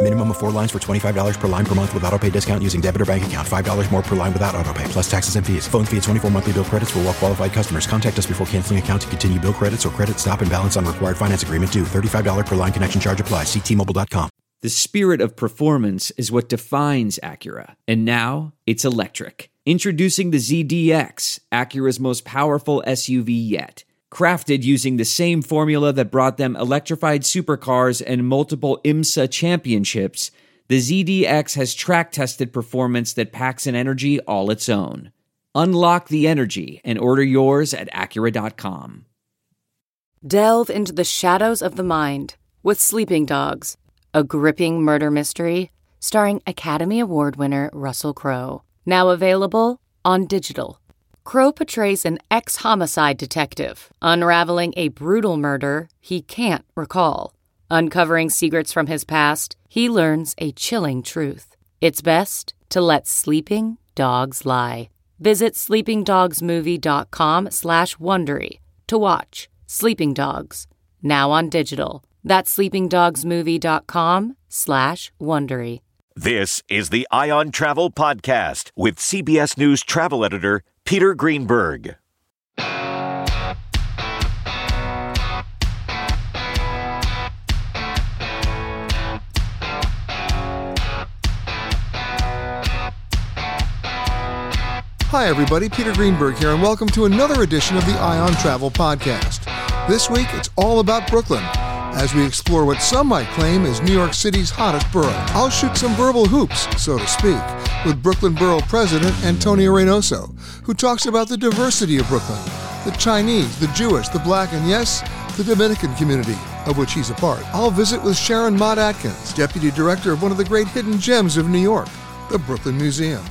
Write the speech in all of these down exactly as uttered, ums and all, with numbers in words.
Minimum of four lines for twenty-five dollars per line per month with autopay discount using debit or bank account. five dollars more per line without autopay, plus taxes and fees. Phone fee at twenty-four monthly bill credits for well-qualified customers. Contact us before canceling account to continue bill credits or credit stop and balance on required finance agreement due. thirty-five dollars per line connection charge applies. See T Mobile dot com. The spirit of performance is what defines Acura. And now, it's electric. Introducing the Z D X, Acura's most powerful S U V yet. Crafted using the same formula that brought them electrified supercars and multiple IMSA championships, the Z D X has track-tested performance that packs an energy all its own. Unlock the energy and order yours at Acura dot com. Delve into the shadows of the mind with Sleeping Dogs, a gripping murder mystery starring Academy Award winner Russell Crowe. Now available on digital. Crow portrays an ex-homicide detective, unraveling a brutal murder he can't recall. Uncovering secrets from his past, he learns a chilling truth. It's best to let sleeping dogs lie. Visit sleeping dogs movie dot com slash Wondery to watch Sleeping Dogs, now on digital. That's sleeping dogs movie dot com slash Wondery. This is the Eye on Travel podcast with C B S News travel editor Peter Greenberg. Hi, everybody. Peter Greenberg here, and welcome to another edition of the Eye on Travel podcast. This week, it's all about Brooklyn, as we explore what some might claim is New York City's hottest borough. I'll shoot some verbal hoops, so to speak, with Brooklyn Borough President Antonio Reynoso, who talks about the diversity of Brooklyn, the Chinese, the Jewish, the Black, and yes, the Dominican community, of which he's a part. I'll visit with Sharon Mott-Atkins, Deputy Director of one of the great hidden gems of New York, the Brooklyn Museum.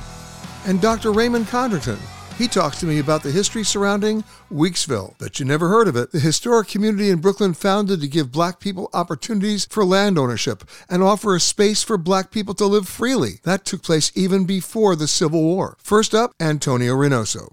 And Doctor Raymond Codrington. He talks to me about the history surrounding Weeksville. Bet you never heard of it. The historic community in Brooklyn founded to give black people opportunities for land ownership and offer a space for black people to live freely. That took place even before the Civil War. First up, Antonio Reynoso.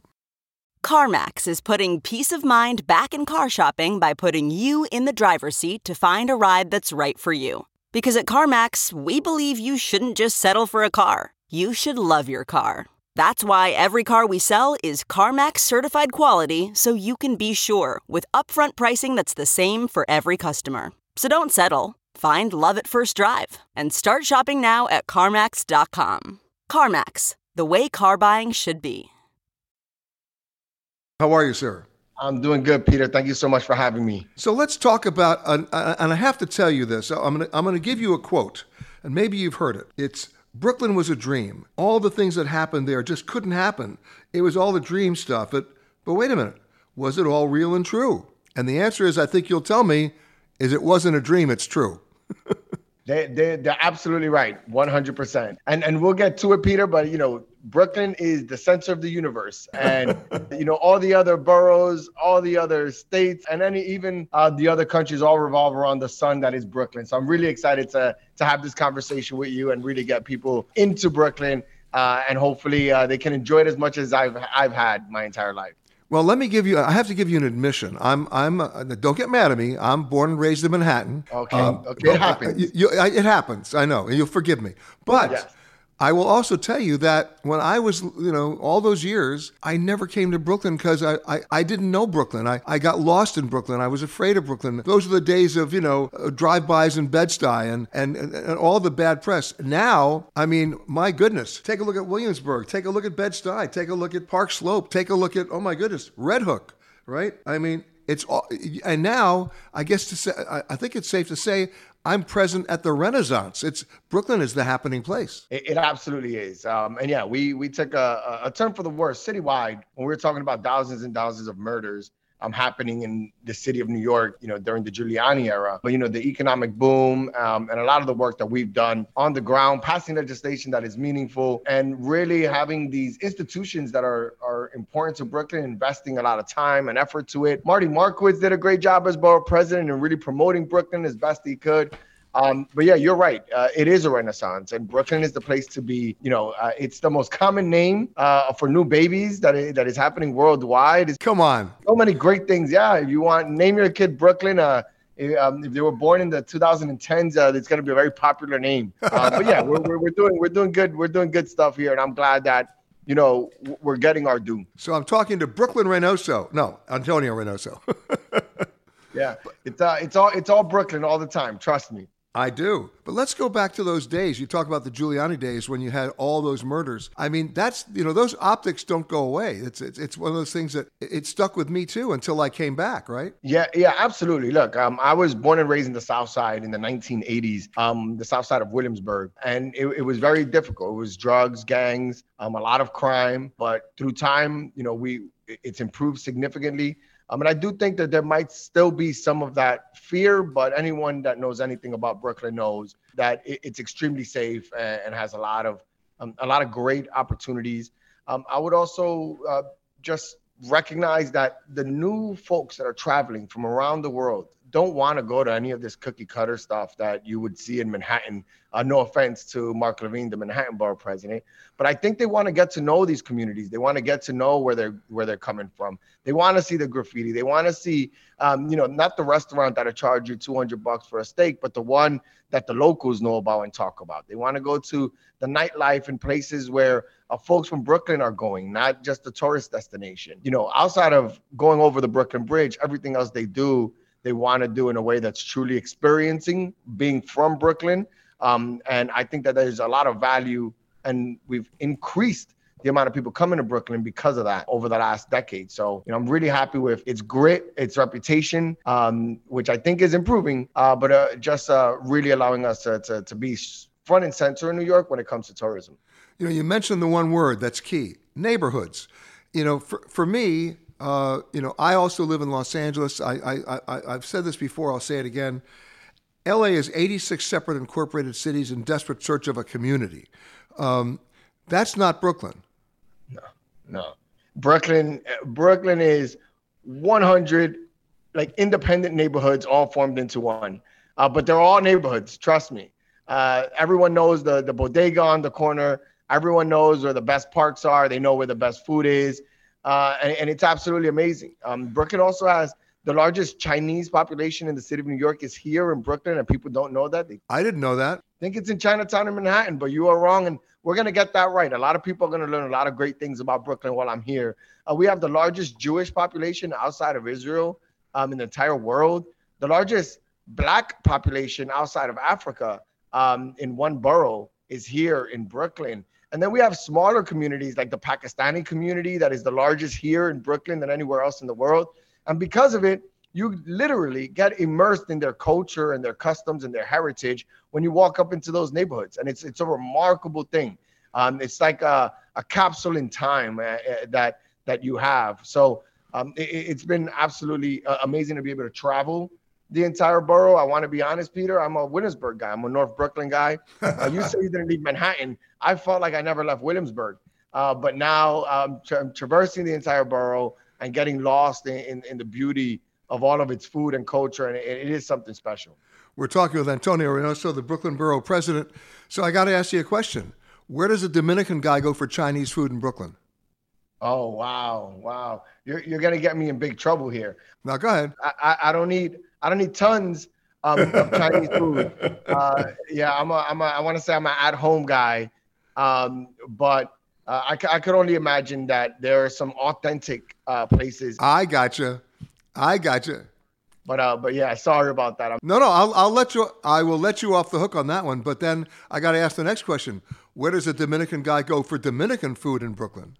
CarMax is putting peace of mind back in car shopping by putting you in the driver's seat to find a ride that's right for you. Because at CarMax, we believe you shouldn't just settle for a car. You should love your car. That's why every car we sell is CarMax certified quality, so you can be sure with upfront pricing that's the same for every customer. So don't settle. Find love at first drive and start shopping now at CarMax dot com. CarMax, the way car buying should be. How are you, sir? I'm doing good, Peter. Thank you so much for having me. So let's talk about, an, uh, and I have to tell you this. I'm gonna, I'm gonna give you a quote, and maybe you've heard it. It's, Brooklyn was a dream. All the things that happened there just couldn't happen. It was all the dream stuff. But, but wait a minute. Was it all real and true? And the answer is, I think you'll tell me, is it wasn't a dream, it's true. They, they, they're absolutely right, one hundred percent. And and we'll get to it, Peter, but, you know, Brooklyn is the center of the universe. And, you know, all the other boroughs, all the other states, and any even uh, the other countries all revolve around the sun that is Brooklyn. So I'm really excited to to have this conversation with you and really get people into Brooklyn. Uh, and hopefully uh, they can enjoy it as much as I've I've had my entire life. Well, let me give you, I have to give you an admission. I'm, I'm. Uh, don't get mad at me. I'm born and raised in Manhattan. Okay, um, okay. It happens. I, you, I, it happens, I know, and you'll forgive me. But yes. I will also tell you that when I was, you know, all those years, I never came to Brooklyn because I, I, I didn't know Brooklyn. I, I got lost in Brooklyn. I was afraid of Brooklyn. Those were the days of, you know, drive-bys in Bed-Stuy and, and, and, and all the bad press. Now, I mean, my goodness, take a look at Williamsburg, take a look at Bed-Stuy, take a look at Park Slope, take a look at, oh my goodness, Red Hook, right? I mean, it's all, and now I guess to say, I, I think it's safe to say, I'm present at the Renaissance. It's Brooklyn is the happening place. It, it absolutely is. Um, and yeah, we we took a, a turn for the worse citywide when we were talking about thousands and thousands of murders um, happening in the city of New York, you know, during the Giuliani era. But, you know, the economic boom um, and a lot of the work that we've done on the ground, passing legislation that is meaningful and really having these institutions that are, are important to Brooklyn, investing a lot of time and effort to it. Marty Markowitz did a great job as borough president and really promoting Brooklyn as best he could. Um, but yeah, you're right. Uh, it is a renaissance, and Brooklyn is the place to be. You know, uh, it's the most common name uh, for new babies that is, that is happening worldwide. It's Come on, so many great things. Yeah, if you want, name your kid Brooklyn. Uh, if, um, if they were born in the twenty tens, uh, it's going to be a very popular name. Uh, but yeah, we're, we're we're doing we're doing good. We're doing good stuff here, and I'm glad that. You know, we're getting our due. So I'm talking to Brooklyn Reynoso. No, Antonio Reynoso. Yeah, it's uh, it's all it's all Brooklyn all the time. Trust me. I do. But let's go back to those days. You talk about the Giuliani days when you had all those murders. I mean, that's, you know, those optics don't go away. It's it's, it's one of those things that it stuck with me, too, until I came back, right? Yeah, yeah, absolutely. Look, um, I was born and raised in the South Side in the nineteen eighties, um, the South Side of Williamsburg. And it, it was very difficult. It was drugs, gangs, um, a lot of crime. But through time, you know, we it's improved significantly. Um, and I do think that there might still be some of that fear, but anyone that knows anything about Brooklyn knows that it, it's extremely safe and, and has a lot of um, a lot of great opportunities. Um, I would also uh, just recognize that the new folks that are traveling from around the world don't want to go to any of this cookie cutter stuff that you would see in Manhattan. Uh, no offense to Mark Levine, the Manhattan borough president, but I think they want to get to know these communities. They want to get to know where they're where they're coming from. They want to see the graffiti. They want to see, um, you know, not the restaurant that'll charge you two hundred bucks for a steak, but the one that the locals know about and talk about. They want to go to the nightlife in places where uh, folks from Brooklyn are going, not just the tourist destination. You know, outside of going over the Brooklyn Bridge, everything else they do, they want to do in a way that's truly experiencing being from Brooklyn. Um, and I think that there's a lot of value, and we've increased the amount of people coming to Brooklyn because of that over the last decade. So, you know, I'm really happy with its grit, its reputation, um, which I think is improving, uh, but uh, just uh, really allowing us to, to to be front and center in New York when it comes to tourism. You know, you mentioned the one word that's key, neighborhoods. You know, for, for me, Uh, you know, I also live in Los Angeles. I, I, I, I've said this before. I'll say it again. L A is eighty-six separate incorporated cities in desperate search of a community. Um, that's not Brooklyn. No, no. Brooklyn, Brooklyn is one hundred like independent neighborhoods all formed into one. Uh, but they're all neighborhoods. Trust me. Uh, everyone knows the the bodega on the corner. Everyone knows where the best parks are. They know where the best food is. Uh, and, and it's absolutely amazing. Um, Brooklyn also has the largest Chinese population in the city of New York is here in Brooklyn, and people don't know that. They I didn't know that. Think it's in Chinatown in Manhattan, but you are wrong, and we're going to get that right. A lot of people are going to learn a lot of great things about Brooklyn while I'm here. Uh, we have the largest Jewish population outside of Israel um, in the entire world, the largest Black population outside of Africa um, in one borough is here in Brooklyn. And then we have smaller communities like the Pakistani community that is the largest here in Brooklyn than anywhere else in the world. And because of it, you literally get immersed in their culture and their customs and their heritage when you walk up into those neighborhoods. And it's it's a remarkable thing. Um, it's like a, a capsule in time uh, that that you have. So Um, it, it's been absolutely uh, amazing to be able to travel the entire borough. I want to be honest, Peter. I'm a Williamsburg guy. I'm a North Brooklyn guy. Uh, you say you didn't leave Manhattan. I felt like I never left Williamsburg. Uh, but now I'm, tra- I'm traversing the entire borough and getting lost in, in, in the beauty of all of its food and culture. And it, it is something special. We're talking with Antonio Reynoso, the Brooklyn Borough president. So I got to ask you a question. Where does a Dominican guy go for Chinese food in Brooklyn? Oh, wow. Wow. You're, you're going to get me in big trouble here. Now, go ahead. I, I, I don't need I don't need tons um, of Chinese food. Uh, yeah, I'm a, I'm a, I want to say I'm an at-home guy. Um, but uh, I, I could only imagine that there are some authentic uh, places. I gotcha. I gotcha. But uh, but yeah, sorry about that. I'm- no, no, I'll I'll let you. I will let you off the hook on that one. But then I got to ask the next question: where does a Dominican guy go for Dominican food in Brooklyn?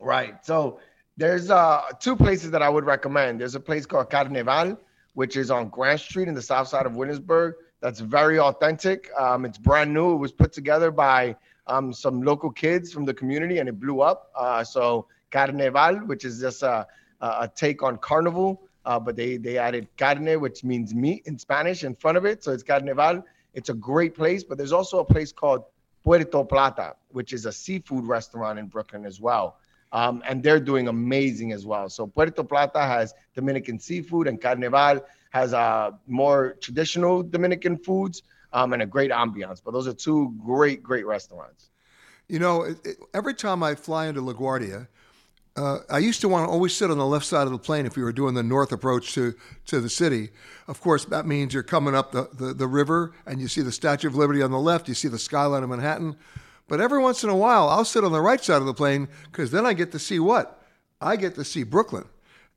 Right. So there's uh two places that I would recommend. There's a place called Carnaval, which is on Grant Street in the south side of Williamsburg. That's very authentic. Um, it's brand new. It was put together by um some local kids from the community, and it blew up. Uh, so Carnaval, which is just a a take on Carnival. Uh, but they, they added carne, which means meat in Spanish, in front of it. So it's Carnaval. It's a great place. But there's also a place called Puerto Plata, which is a seafood restaurant in Brooklyn as well. Um, and they're doing amazing as well. So Puerto Plata has Dominican seafood, and Carnaval has uh, more traditional Dominican foods um, and a great ambiance. But those are two great, great restaurants. You know, it, it, every time I fly into LaGuardia, Uh, I used to want to always sit on the left side of the plane if we were doing the north approach to, to the city. Of course, that means you're coming up the, the, the river and you see the Statue of Liberty on the left. You see the skyline of Manhattan. But every once in a while, I'll sit on the right side of the plane because then I get to see what? I get to see Brooklyn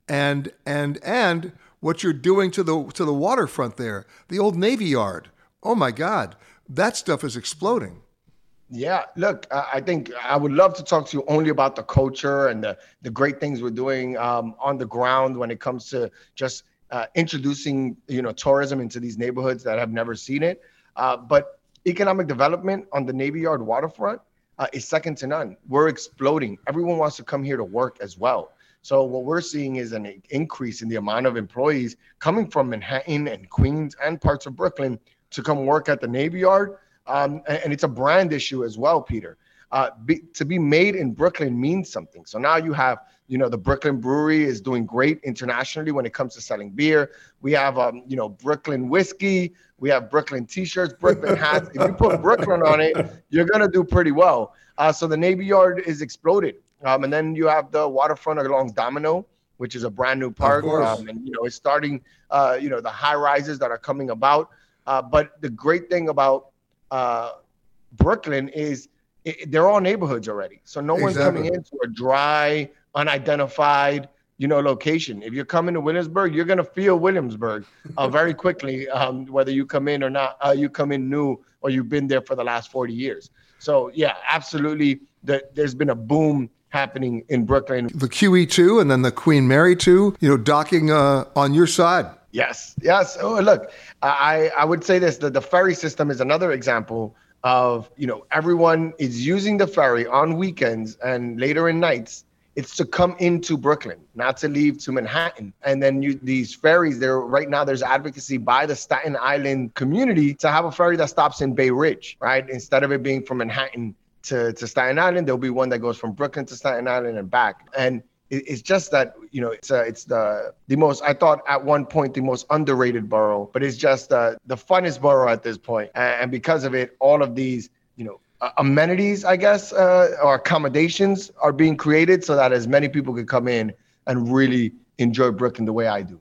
and and and what you're doing to the to the waterfront there, the old Navy Yard. Oh, my God. That stuff is exploding. Yeah, look, I think I would love to talk to you only about the culture and the, the great things we're doing um, on the ground when it comes to just uh, introducing, you know, tourism into these neighborhoods that have never seen it. Uh, but economic development on the Navy Yard waterfront uh, is second to none. We're exploding. Everyone wants to come here to work as well. So what we're seeing is an increase in the amount of employees coming from Manhattan and Queens and parts of Brooklyn to come work at the Navy Yard. Um, and it's a brand issue as well, Peter. Uh, be, to be made in Brooklyn means something. So now you have, you know, the Brooklyn Brewery is doing great internationally when it comes to selling beer. We have, um, you know, Brooklyn whiskey. We have Brooklyn T-shirts, Brooklyn hats. If you put Brooklyn on it, you're going to do pretty well. Uh, so the Navy Yard is exploded. Um, and then you have the waterfront along Domino, which is a brand new park. Um, and, you know, it's starting, uh, you know, the high rises that are coming about. Uh, but the great thing about Uh, Brooklyn is it, they're all neighborhoods already. So no one's exactly. coming into a dry, unidentified, you know, location. If you're coming to Williamsburg, you're going to feel Williamsburg uh, very quickly, um, whether you come in or not, uh, you come in new or you've been there for the last forty years. So, yeah, absolutely. The, there's been a boom happening in Brooklyn. The Q E two and then the Queen Mary two, you know, docking uh, on your side. Yes, yes. Oh, look, I, I would say this, that the ferry system is another example of, you know, everyone is using the ferry on weekends and later in nights. It's to come into Brooklyn, not to leave to Manhattan. And then you, these ferries there right now, there's advocacy by the Staten Island community to have a ferry that stops in Bay Ridge, right? Instead of it being from Manhattan to, to Staten Island, there'll be one that goes from Brooklyn to Staten Island and back. And it's just that, you know, it's uh, it's the the most, I thought at one point, the most underrated borough, but it's just uh, the funnest borough at this point. And because of it, all of these, you know, uh, amenities, I guess, uh, or accommodations are being created so that as many people could come in and really enjoy Brooklyn the way I do.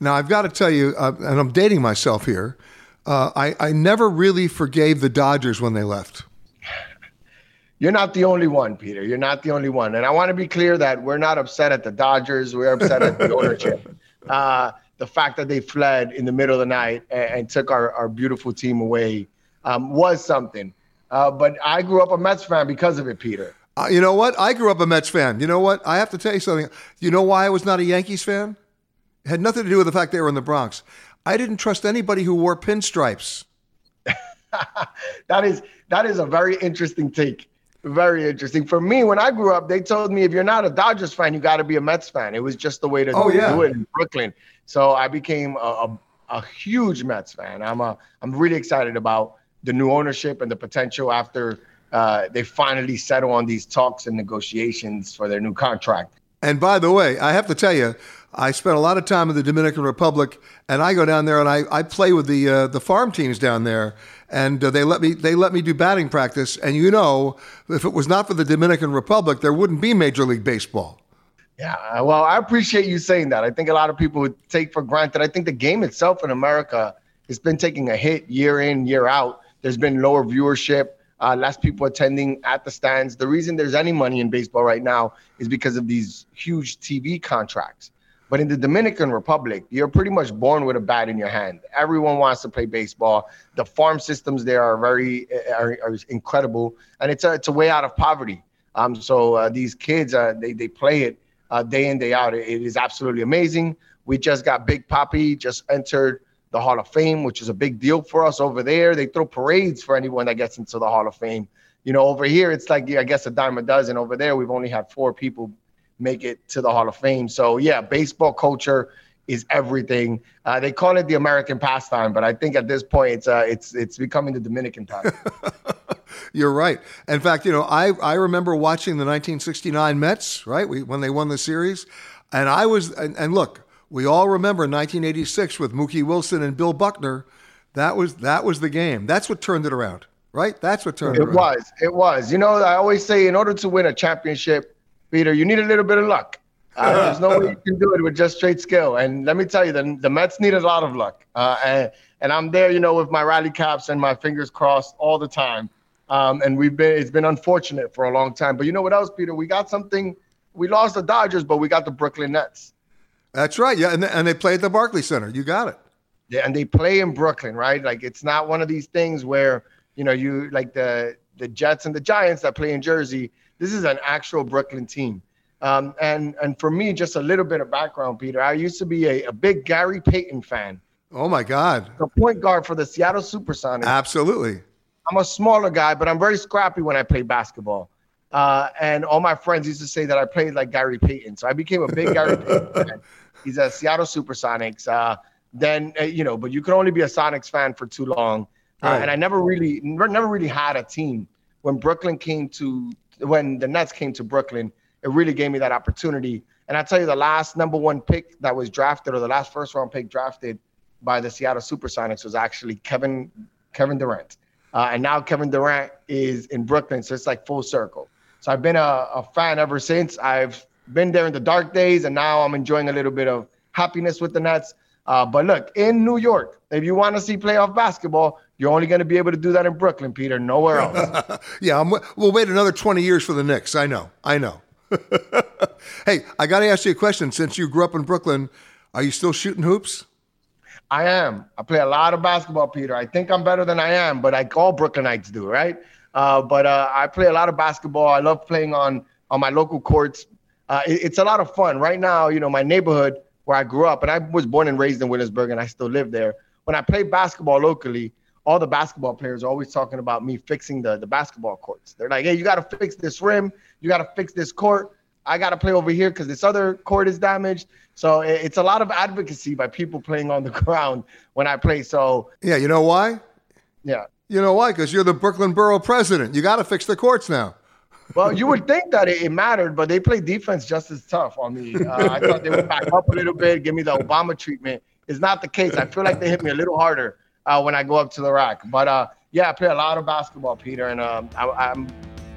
Now, I've got to tell you, uh, and I'm dating myself here, uh, I, I never really forgave the Dodgers when they left. You're not the only one, Peter. You're not the only one. And I want to be clear that we're not upset at the Dodgers. We're upset at the ownership. Uh, the fact that they fled in the middle of the night and, and took our, our beautiful team away um, was something. Uh, but I grew up a Mets fan because of it, Peter. Uh, you know what? I grew up a Mets fan. You know what? I have to tell you something. You know why I was not a Yankees fan? It had nothing to do with the fact they were in the Bronx. I didn't trust anybody who wore pinstripes. That is that is a very interesting take. Very interesting. For me, when I grew up, they told me if you're not a Dodgers fan, you got to be a Mets fan. It was just the way to oh, do yeah. it in Brooklyn. So I became a, a a huge Mets fan. I'm a I'm really excited about the new ownership and the potential after uh, they finally settle on these talks and negotiations for their new contract. And by the way, I have to tell you, I spent a lot of time in the Dominican Republic, and I go down there and I, I play with the uh, the farm teams down there, and uh, they let me they let me do batting practice. And you know, if it was not for the Dominican Republic, there wouldn't be Major League Baseball. Yeah, well, I appreciate you saying that. I think a lot of people would take for granted. I think the game itself in America has been taking a hit year in, year out. There's been lower viewership, uh, less people attending at the stands. The reason there's any money in baseball right now is because of these huge T V contracts. But in the Dominican Republic, you're pretty much born with a bat in your hand. Everyone wants to play baseball. The farm systems there are very are, are incredible, and it's a it's a way out of poverty. Um, so uh, these kids, uh, they they play it uh, day in day out. It, it is absolutely amazing. We just got Big Poppy just entered the Hall of Fame, which is a big deal for us over there. They throw parades for anyone that gets into the Hall of Fame. You know, over here it's like yeah, I guess a dime a dozen. Over there, we've only had four people make it to the Hall of Fame. So yeah, baseball culture is everything. Uh, they call it the American pastime, but I think at this point it's uh, it's it's becoming the Dominican time. You're right. In fact, you know, I I remember watching the nineteen sixty-nine Mets, right? We, when they won the series, and I was and, and look, we all remember nineteen eighty-six with Mookie Wilson and Bill Buckner. That was that was the game. That's what turned it around, right? That's what turned it, it around. It was. It was. You know, I always say in order to win a championship, Peter, you need a little bit of luck. Uh, there's no way you can do it with just straight skill. And let me tell you, the, the Mets need a lot of luck. Uh, and, and I'm there, you know, with my rally caps and my fingers crossed all the time. Um, and we've been it's been unfortunate for a long time. But you know what else, Peter? We got something. We lost the Dodgers, but we got the Brooklyn Nets. That's right. Yeah, and, and they play at the Barclays Center. You got it. Yeah, and they play in Brooklyn, right? Like, it's not one of these things where, you know, you like the the Jets and the Giants that play in Jersey. This is an actual Brooklyn team. Um, and, and for me, just a little bit of background, Peter, I used to be a, a big Gary Payton fan. Oh, my God. The point guard for the Seattle Supersonics. Absolutely. I'm a smaller guy, but I'm very scrappy when I play basketball. Uh, and all my friends used to say that I played like Gary Payton. So I became a big Gary Payton fan. He's a Seattle Supersonics. Uh, then, uh, you know, but you can only be a Sonics fan for too long. Uh, right. And I never really, never, never really had a team. When Brooklyn came to When the Nets came to Brooklyn, it really gave me that opportunity. And I tell you, the last number one pick that was drafted, or the last first round pick drafted by the Seattle Supersonics, was actually Kevin Kevin Durant. Uh, and now Kevin Durant is in Brooklyn, so it's like full circle. So I've been a, a fan ever since. I've been there in the dark days, and now I'm enjoying a little bit of happiness with the Nets. Uh, but look, in New York, if you want to see playoff basketball, you're only going to be able to do that in Brooklyn, Peter, nowhere else. yeah, I'm, we'll wait another twenty years for the Knicks. I know, I know. Hey, I got to ask you a question. Since you grew up in Brooklyn, are you still shooting hoops? I am. I play a lot of basketball, Peter. I think I'm better than I am, but like all Brooklynites do, right? Uh, but uh, I play a lot of basketball. I love playing on, on my local courts. Uh, it, it's a lot of fun. Right now, you know, my neighborhood where I grew up, and I was born and raised in Williamsburg, and I still live there. When I play basketball locally, all the basketball players are always talking about me fixing the, the basketball courts. They're like, hey, you got to fix this rim. You got to fix this court. I got to play over here because this other court is damaged. So it's a lot of advocacy by people playing on the ground when I play. So yeah, you know why? Yeah. You know why? Because you're the Brooklyn Borough president. You got to fix the courts now. Well, you would think that it mattered, but they play defense just as tough on me. Uh, I thought they would back up a little bit, give me the Obama treatment. It's not the case. I feel like they hit me a little harder Uh, when I go up to the rack. But uh, yeah, I play a lot of basketball, Peter, and um, I, I'm,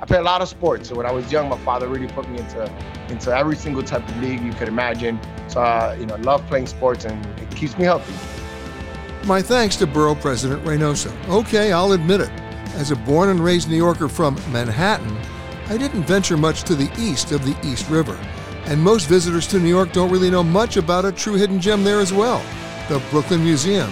I play a lot of sports. So when I was young, my father really put me into into every single type of league you could imagine. So uh, you know, I love playing sports, and it keeps me healthy. My thanks to Borough President Reynoso. Okay, I'll admit it. As a born and raised New Yorker from Manhattan, I didn't venture much to the east of the East River. And most visitors to New York don't really know much about a true hidden gem there as well, the Brooklyn Museum.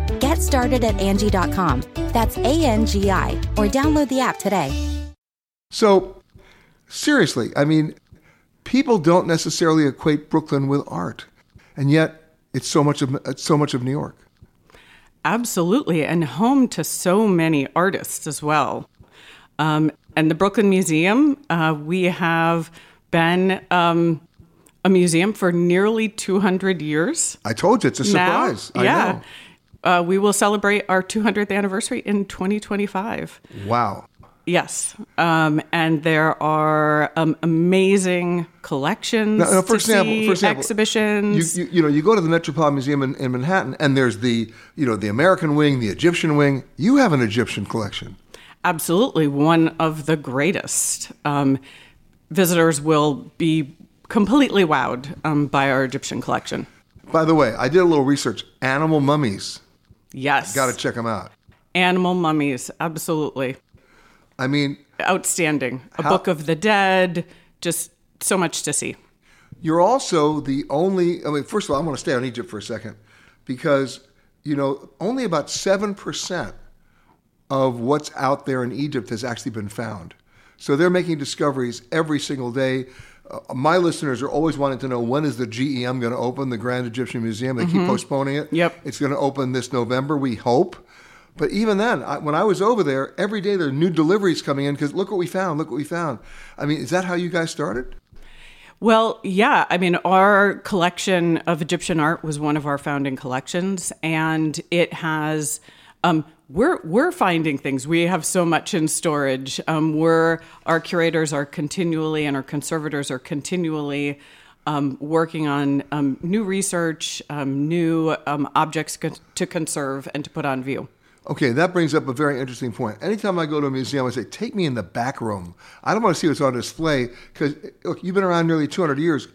Get started at Angie dot com. That's A N G I, or download the app today. So, seriously, I mean, people don't necessarily equate Brooklyn with art, and yet it's so much of it's so much of New York. Absolutely, and home to so many artists as well. Um, and the Brooklyn Museum, uh, we have been um, a museum for nearly two hundred years. I told you, it's a surprise. Now, yeah. I know. Uh, we will celebrate our two hundredth anniversary in twenty twenty-five. Wow. Yes. Um, and there are um, amazing collections now, now, for to example, see, for example, exhibitions. You, you, you know, you go to the Metropolitan Museum in, in Manhattan, and there's the, you know, the American wing, the Egyptian wing. You have an Egyptian collection. Absolutely. One of the greatest. Um, visitors will be completely wowed um, by our Egyptian collection. By the way, I did a little research. Animal mummies. Yes. Got to check them out. Animal mummies, absolutely. I mean... Outstanding. A how, book of the dead, just so much to see. You're also the only... I mean, first of all, I'm going to stay on Egypt for a second because, you know, only about seven percent of what's out there in Egypt has actually been found. So they're making discoveries every single day. Uh, my listeners are always wanting to know, when is the G E M going to open, the Grand Egyptian Museum? They mm-hmm. keep postponing it. Yep. It's going to open this November, we hope. But even then, I, when I was over there, every day there are new deliveries coming in because look what we found, look what we found. I mean, is that how you guys started? Well, yeah. I mean, our collection of Egyptian art was one of our founding collections, and it has... Um, we're we're finding things. We have so much in storage. Um, we're our curators are continually, and our conservators are continually um, working on um, new research, um, new um, objects co- to conserve and to put on view. Okay, that brings up a very interesting point. Anytime I go to a museum, I say, "Take me in the back room. I don't want to see what's on display because look, you've been around nearly two hundred years."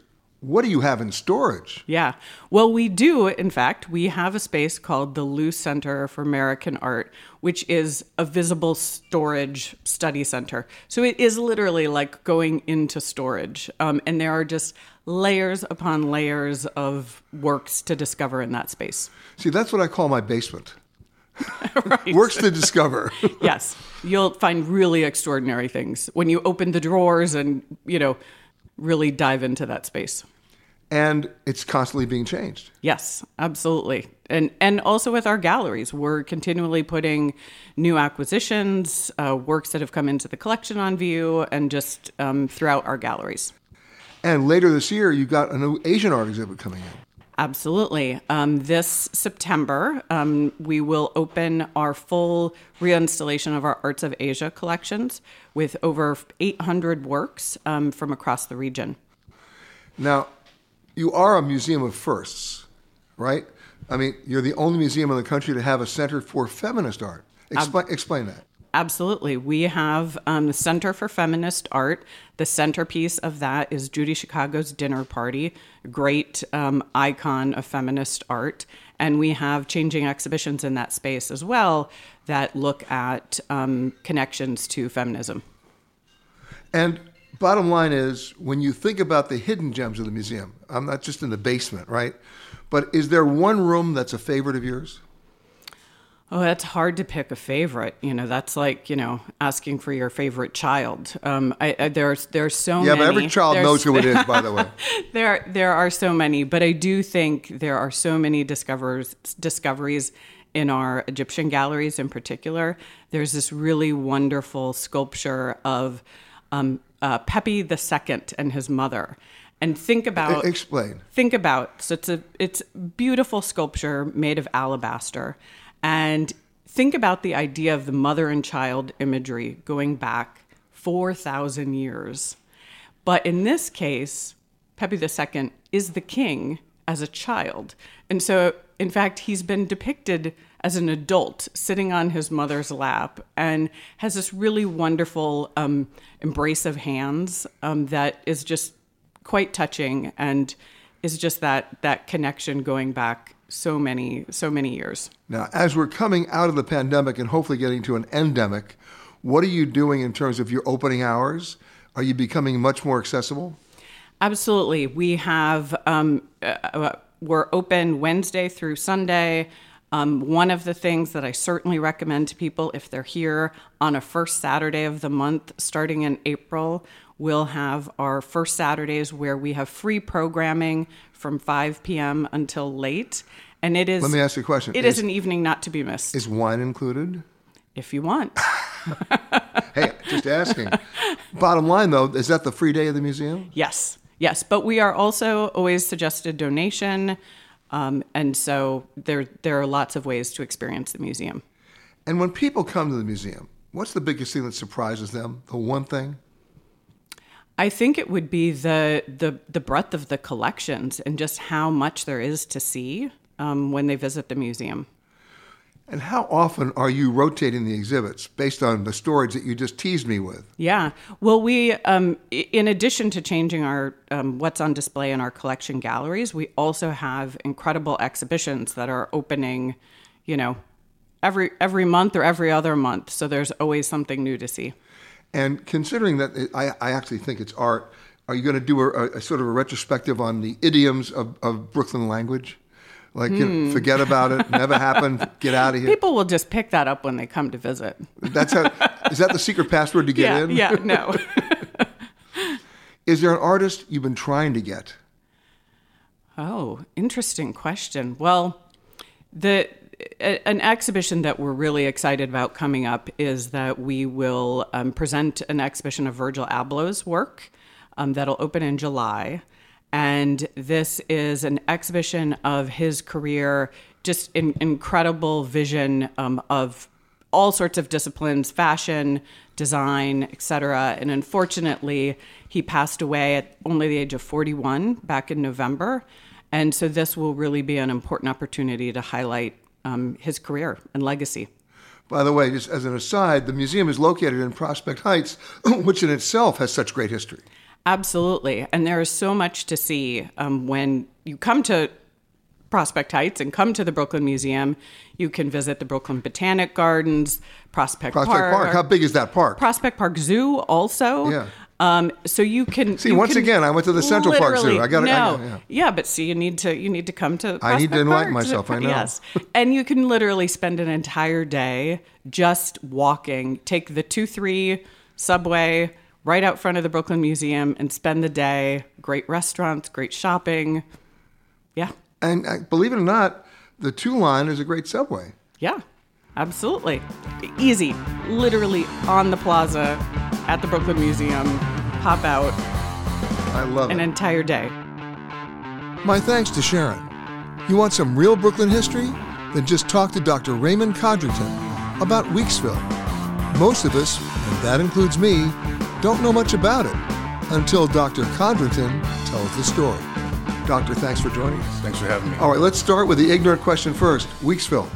What do you have in storage? Yeah. Well, we do, in fact, we have a space called the Lou Center for American Art, which is a visible storage study center. So it is literally like going into storage. Um, and there are just layers upon layers of works to discover in that space. See, that's what I call my basement. Right. Works to discover. Yes. You'll find really extraordinary things when you open the drawers and, you know, really dive into that space. And it's constantly being changed. Yes, absolutely. And and also with our galleries, we're continually putting new acquisitions, uh, works that have come into the collection on view, and just um, throughout our galleries. And later this year, you got a new Asian art exhibit coming in. Absolutely. Um, this September, um, we will open our full reinstallation of our Arts of Asia collections with over eight hundred works um, from across the region. Now, you are a museum of firsts, right? I mean, you're the only museum in the country to have a Center for Feminist Art. Expl- Ab- explain that. Absolutely. We have um, the Center for Feminist Art. The centerpiece of that is Judy Chicago's Dinner Party, great um, icon of feminist art. And we have changing exhibitions in that space as well that look at um, connections to feminism. And bottom line is, when you think about the hidden gems of the museum, I'm not just in the basement, right? But is there one room that's a favorite of yours? Oh, that's hard to pick a favorite. You know, that's like, you know, asking for your favorite child. Um, I, I, there's there's so yeah, many. Yeah, but every child there's, knows who it is, by the way. there there are so many, but I do think there are so many discoveries discoveries in our Egyptian galleries in particular. There's this really wonderful sculpture of um, uh, Pepe the Second and his mother. And think about explain. Think about so it's a it's beautiful sculpture made of alabaster. And think about the idea of the mother and child imagery going back four thousand years. But in this case, Pepe the Second is the king as a child. And so, in fact, he's been depicted as an adult sitting on his mother's lap and has this really wonderful um, embrace of hands um, that is just quite touching and is just that that connection going back so many, so many years. Now, as we're coming out of the pandemic and hopefully getting to an endemic, what are you doing in terms of your opening hours? Are you becoming much more accessible? Absolutely. We have, um, uh, we're open Wednesday through Sunday. Um, one of the things that I certainly recommend to people, if they're here on a first Saturday of the month, starting in April, we'll have our first Saturdays where we have free programming from five p.m. until late. And it is... Let me ask you a question. It is, is an evening not to be missed. Is wine included? If you want. Hey, just asking. Bottom line, though, is that the free day of the museum? Yes. Yes. But we are also always suggested donation. Um, and so there there are lots of ways to experience the museum. And when people come to the museum, what's the biggest thing that surprises them? The one thing? I think it would be the the, the breadth of the collections and just how much there is to see um, when they visit the museum. And how often are you rotating the exhibits based on the stories that you just teased me with? Yeah. Well, we, um, in addition to changing our um, what's on display in our collection galleries, we also have incredible exhibitions that are opening, you know, every every month or every other month. So there's always something new to see. And considering that it, I, I actually think it's art, are you going to do a, a sort of a retrospective on the idioms of, of Brooklyn language? Like, you know, forget about it, never happened, get out of here. People will just pick that up when they come to visit. That's how, is that the secret password to get yeah, in? Yeah, no. Is there an artist you've been trying to get? Oh, interesting question. Well, the an exhibition that we're really excited about coming up is that we will um, present an exhibition of Virgil Abloh's work um, that'll open in July. And this is an exhibition of his career, just an incredible vision um, of all sorts of disciplines, fashion, design, et cetera. And unfortunately, he passed away at only the age of forty-one back in November. And so this will really be an important opportunity to highlight um, his career and legacy. By the way, just as an aside, the museum is located in Prospect Heights, which in itself has such great history. Absolutely. And there is so much to see. Um, when you come to Prospect Heights and come to the Brooklyn Museum, you can visit the Brooklyn Botanic Gardens, Prospect, Prospect Park. Prospect Park. How big is that park? Prospect Park Zoo also. Yeah. Um, so you can see you once can again. I went to the Central Park Zoo. I got it. No, yeah. yeah, but see, you need to you need to come to. Prospect I need to enlighten Park. myself. I know. Yes, and you can literally spend an entire day just walking. Take the two three subway right out front of the Brooklyn Museum and spend the day. Great restaurants, great shopping. Yeah. And believe it or not, the two line is a great subway. Yeah, absolutely. Easy. Literally on the plaza at the Brooklyn Museum. Pop out. I love it. An entire day. My thanks to Sharon. You want some real Brooklyn history? Then just talk to Doctor Raymond Codrington about Weeksville. Most of us, and that includes me, don't know much about it until Doctor Codrington tells the story. Doctor, thanks for joining us. Thanks for having me. All right, let's start with the ignorant question first. Weeksville.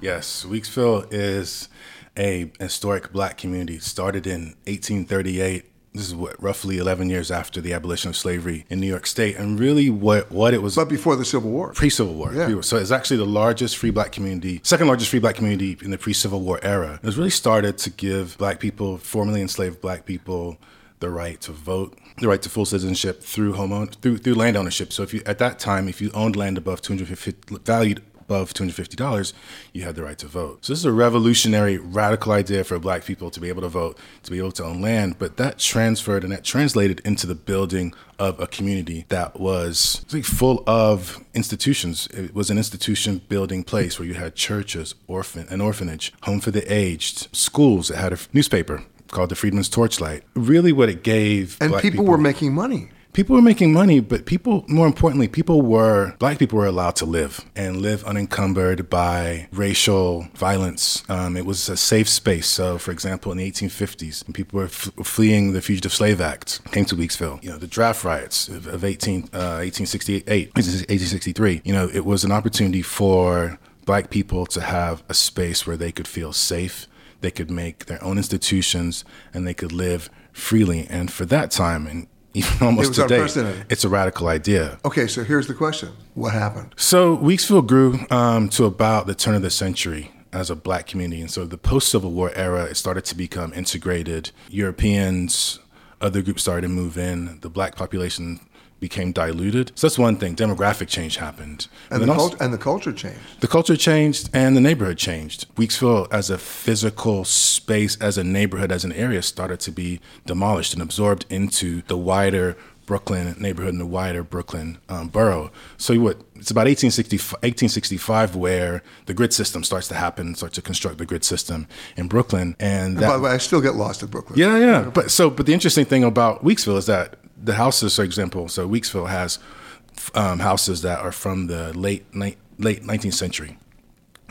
Yes, Weeksville is a historic black community started in eighteen thirty-eight. This is what, roughly eleven years after the abolition of slavery in New York State, and really what, what it was... But before the Civil War. Pre-Civil War. Yeah. Pre- so it's actually the largest free black community, second largest free black community in the pre-Civil War era. It was really started to give black people, formerly enslaved black people, the right to vote, the right to full citizenship through home through through land ownership. So if you at that time, if you owned land above two hundred fifty valued above two hundred fifty dollars, you had the right to vote. So this is a revolutionary, radical idea for black people to be able to vote, to be able to own land. But that transferred and that translated into the building of a community that was full of institutions. It was an institution building place where you had churches, orphan, an orphanage, home for the aged, schools. It had a newspaper called the Freedman's Torchlight. Really what it gave and black people. And people were making money. People were making money, but people, more importantly, people were, black people were allowed to live and live unencumbered by racial violence. Um, it was a safe space. So, for example, in the eighteen fifties, when people were f- fleeing the Fugitive Slave Act, came to Weeksville. You know, the draft riots of, of eighteen sixty-eight, eighteen sixty-three, you know, it was an opportunity for black people to have a space where they could feel safe, they could make their own institutions, and they could live freely. And for that time, and even almost it today, it's a radical idea. Okay, so here's the question. What happened? So Weeksville grew um, to about the turn of the century as a black community. And so the post-Civil War era, it started to become integrated. Europeans, other groups started to move in, the black population became diluted. So that's one thing. Demographic change happened. And, and, the, also, cult- and the culture changed. The culture changed and the neighborhood changed. Weeksville as a physical space, as a neighborhood, as an area, started to be demolished and absorbed into the wider Brooklyn neighborhood and the wider Brooklyn um, borough. So what, it's about eighteen sixty-five where the grid system starts to happen, starts to construct the grid system in Brooklyn. And, that, and by the way, I still get lost in Brooklyn. Yeah, yeah. But so, but the interesting thing about Weeksville is that the houses, for example, so Weeksville has um, houses that are from the late ni- late nineteenth century.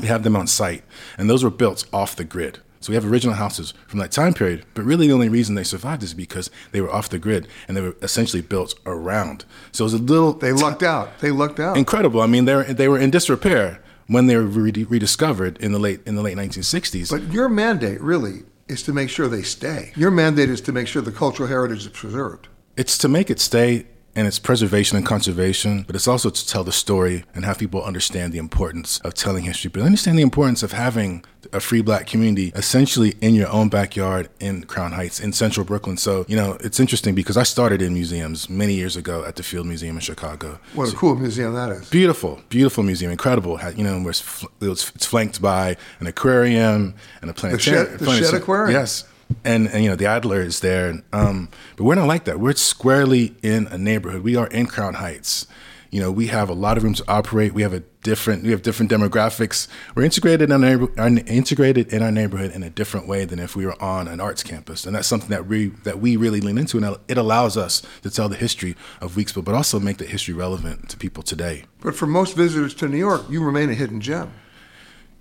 We have them on site, and those were built off the grid. So we have original houses from that time period, but really the only reason they survived is because they were off the grid, and they were essentially built around. So it was a little... They lucked t- out. They lucked out. Incredible. I mean, they were, they were in disrepair when they were re- rediscovered in the late in the late nineteen sixties. But your mandate, really, is to make sure they stay. Your mandate is to make sure the cultural heritage is preserved. It's to make it stay, and it's preservation and conservation, but it's also to tell the story and have people understand the importance of telling history, but understand the importance of having a free black community essentially in your own backyard in Crown Heights, in central Brooklyn. So, you know, it's interesting because I started in museums many years ago at the Field Museum in Chicago. What so, a cool museum that is. Beautiful, beautiful museum, incredible. You know, where it's, it's flanked by an aquarium and a planetarium. The Shed, the shed Aquarium? Yes. And, and, you know, the Idler is there. Um, but we're not like that. We're squarely in a neighborhood. We are in Crown Heights. You know, we have a lot of room to operate. We have a different, we have different demographics. We're integrated in our, our integrated in our neighborhood in a different way than if we were on an arts campus. And that's something that we, that we really lean into. And it allows us to tell the history of Weeksville, but also make the history relevant to people today. But for most visitors to New York, you remain a hidden gem.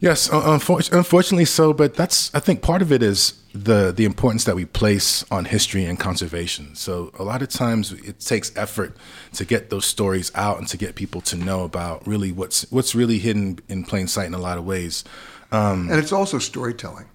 Yes, unfortunately so, but that's, I think part of it is the the importance that we place on history and conservation. So a lot of times it takes effort to get those stories out and to get people to know about really what's what's really hidden in plain sight in a lot of ways. Um, and it's also storytelling.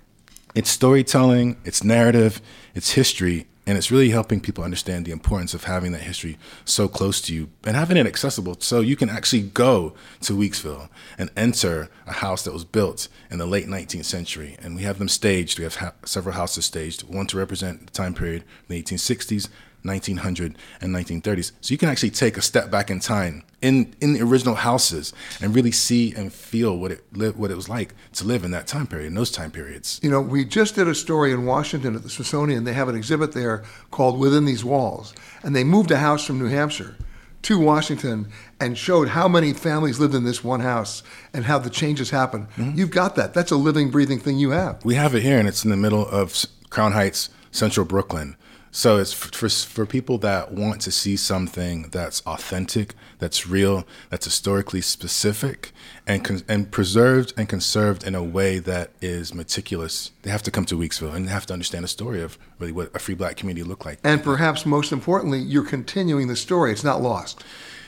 It's storytelling, it's narrative, it's history, and it's really helping people understand the importance of having that history so close to you and having it accessible so you can actually go to Weeksville and enter a house that was built in the late nineteenth century. And we have them staged. We have ha- several houses staged, one to represent the time period in the eighteen sixties, nineteen hundred, and nineteen thirties. So you can actually take a step back in time in, in the original houses and really see and feel what it li- what it was like to live in that time period, in those time periods. You know, we just did a story in Washington at the Smithsonian. They have an exhibit there called Within These Walls. And they moved a house from New Hampshire to Washington and showed how many families lived in this one house and how the changes happened. Mm-hmm. You've got that. That's a living, breathing thing you have. We have it here, and it's in the middle of Crown Heights, central Brooklyn. So it's for for people that want to see something that's authentic, that's real, that's historically specific, and and preserved and conserved in a way that is meticulous. They have to come to Weeksville and they have to understand the story of really what a free black community looked like. And perhaps most importantly, you're continuing the story. It's not lost.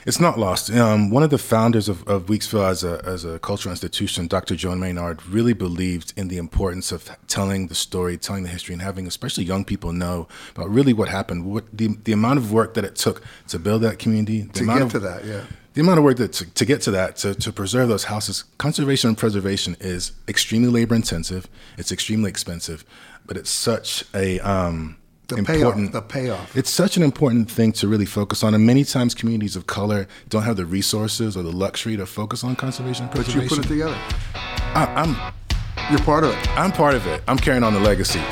It's not lost. Um, one of the founders of, of Weeksville as a as a cultural institution, Doctor Joan Maynard, really believed in the importance of telling the story, telling the history, and having especially young people know about really what happened, what the the amount of work that it took to build that community. The to get of, to that, yeah. The amount of work that to, to get to that, to, to preserve those houses. Conservation and preservation is extremely labor intensive. It's extremely expensive, but it's such a... Um, The payoff, the payoff. It's such an important thing to really focus on. And many times communities of color don't have the resources or the luxury to focus on conservation and preservation. But you put it together. I, I'm, You're part of it. I'm part of it. I'm carrying on the legacy.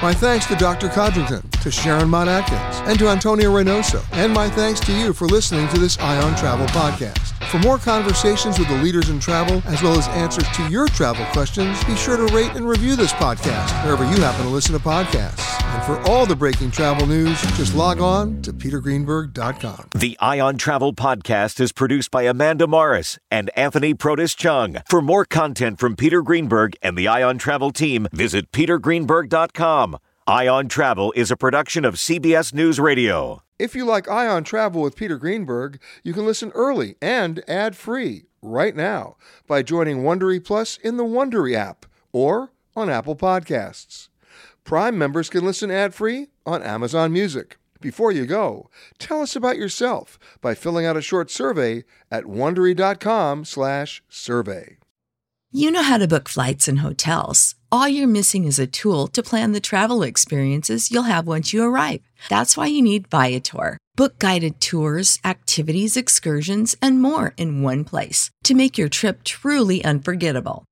My thanks to Doctor Codrington, to Sharon Mott-Atkins, and to Antonio Reynoso. And my thanks to you for listening to this Eye on Travel podcast. For more conversations with the leaders in travel, as well as answers to your travel questions, be sure to rate and review this podcast wherever you happen to listen to podcasts. And for all the breaking travel news, just log on to peter greenberg dot com. The Eye on Travel podcast is produced by Amanda Morris and Anthony Protis-Chung. For more content from Peter Greenberg and the Eye on Travel team, visit peter greenberg dot com. Eye on Travel is a production of C B S News Radio. If you like Eye on Travel with Peter Greenberg, you can listen early and ad-free right now by joining Wondery Plus in the Wondery app or on Apple Podcasts. Prime members can listen ad-free on Amazon Music. Before you go, tell us about yourself by filling out a short survey at wondery dot com slash survey. You know how to book flights and hotels. All you're missing is a tool to plan the travel experiences you'll have once you arrive. That's why you need Viator. Book guided tours, activities, excursions, and more in one place to make your trip truly unforgettable.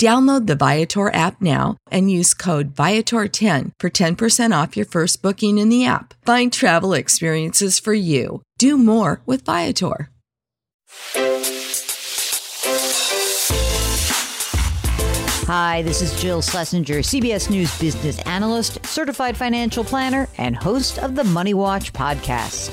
Download the Viator app now and use code Viator ten for ten percent off your first booking in the app. Find travel experiences for you. Do more with Viator. Hi, this is Jill Schlesinger, C B S News business analyst, certified financial planner, and host of the Money Watch podcast.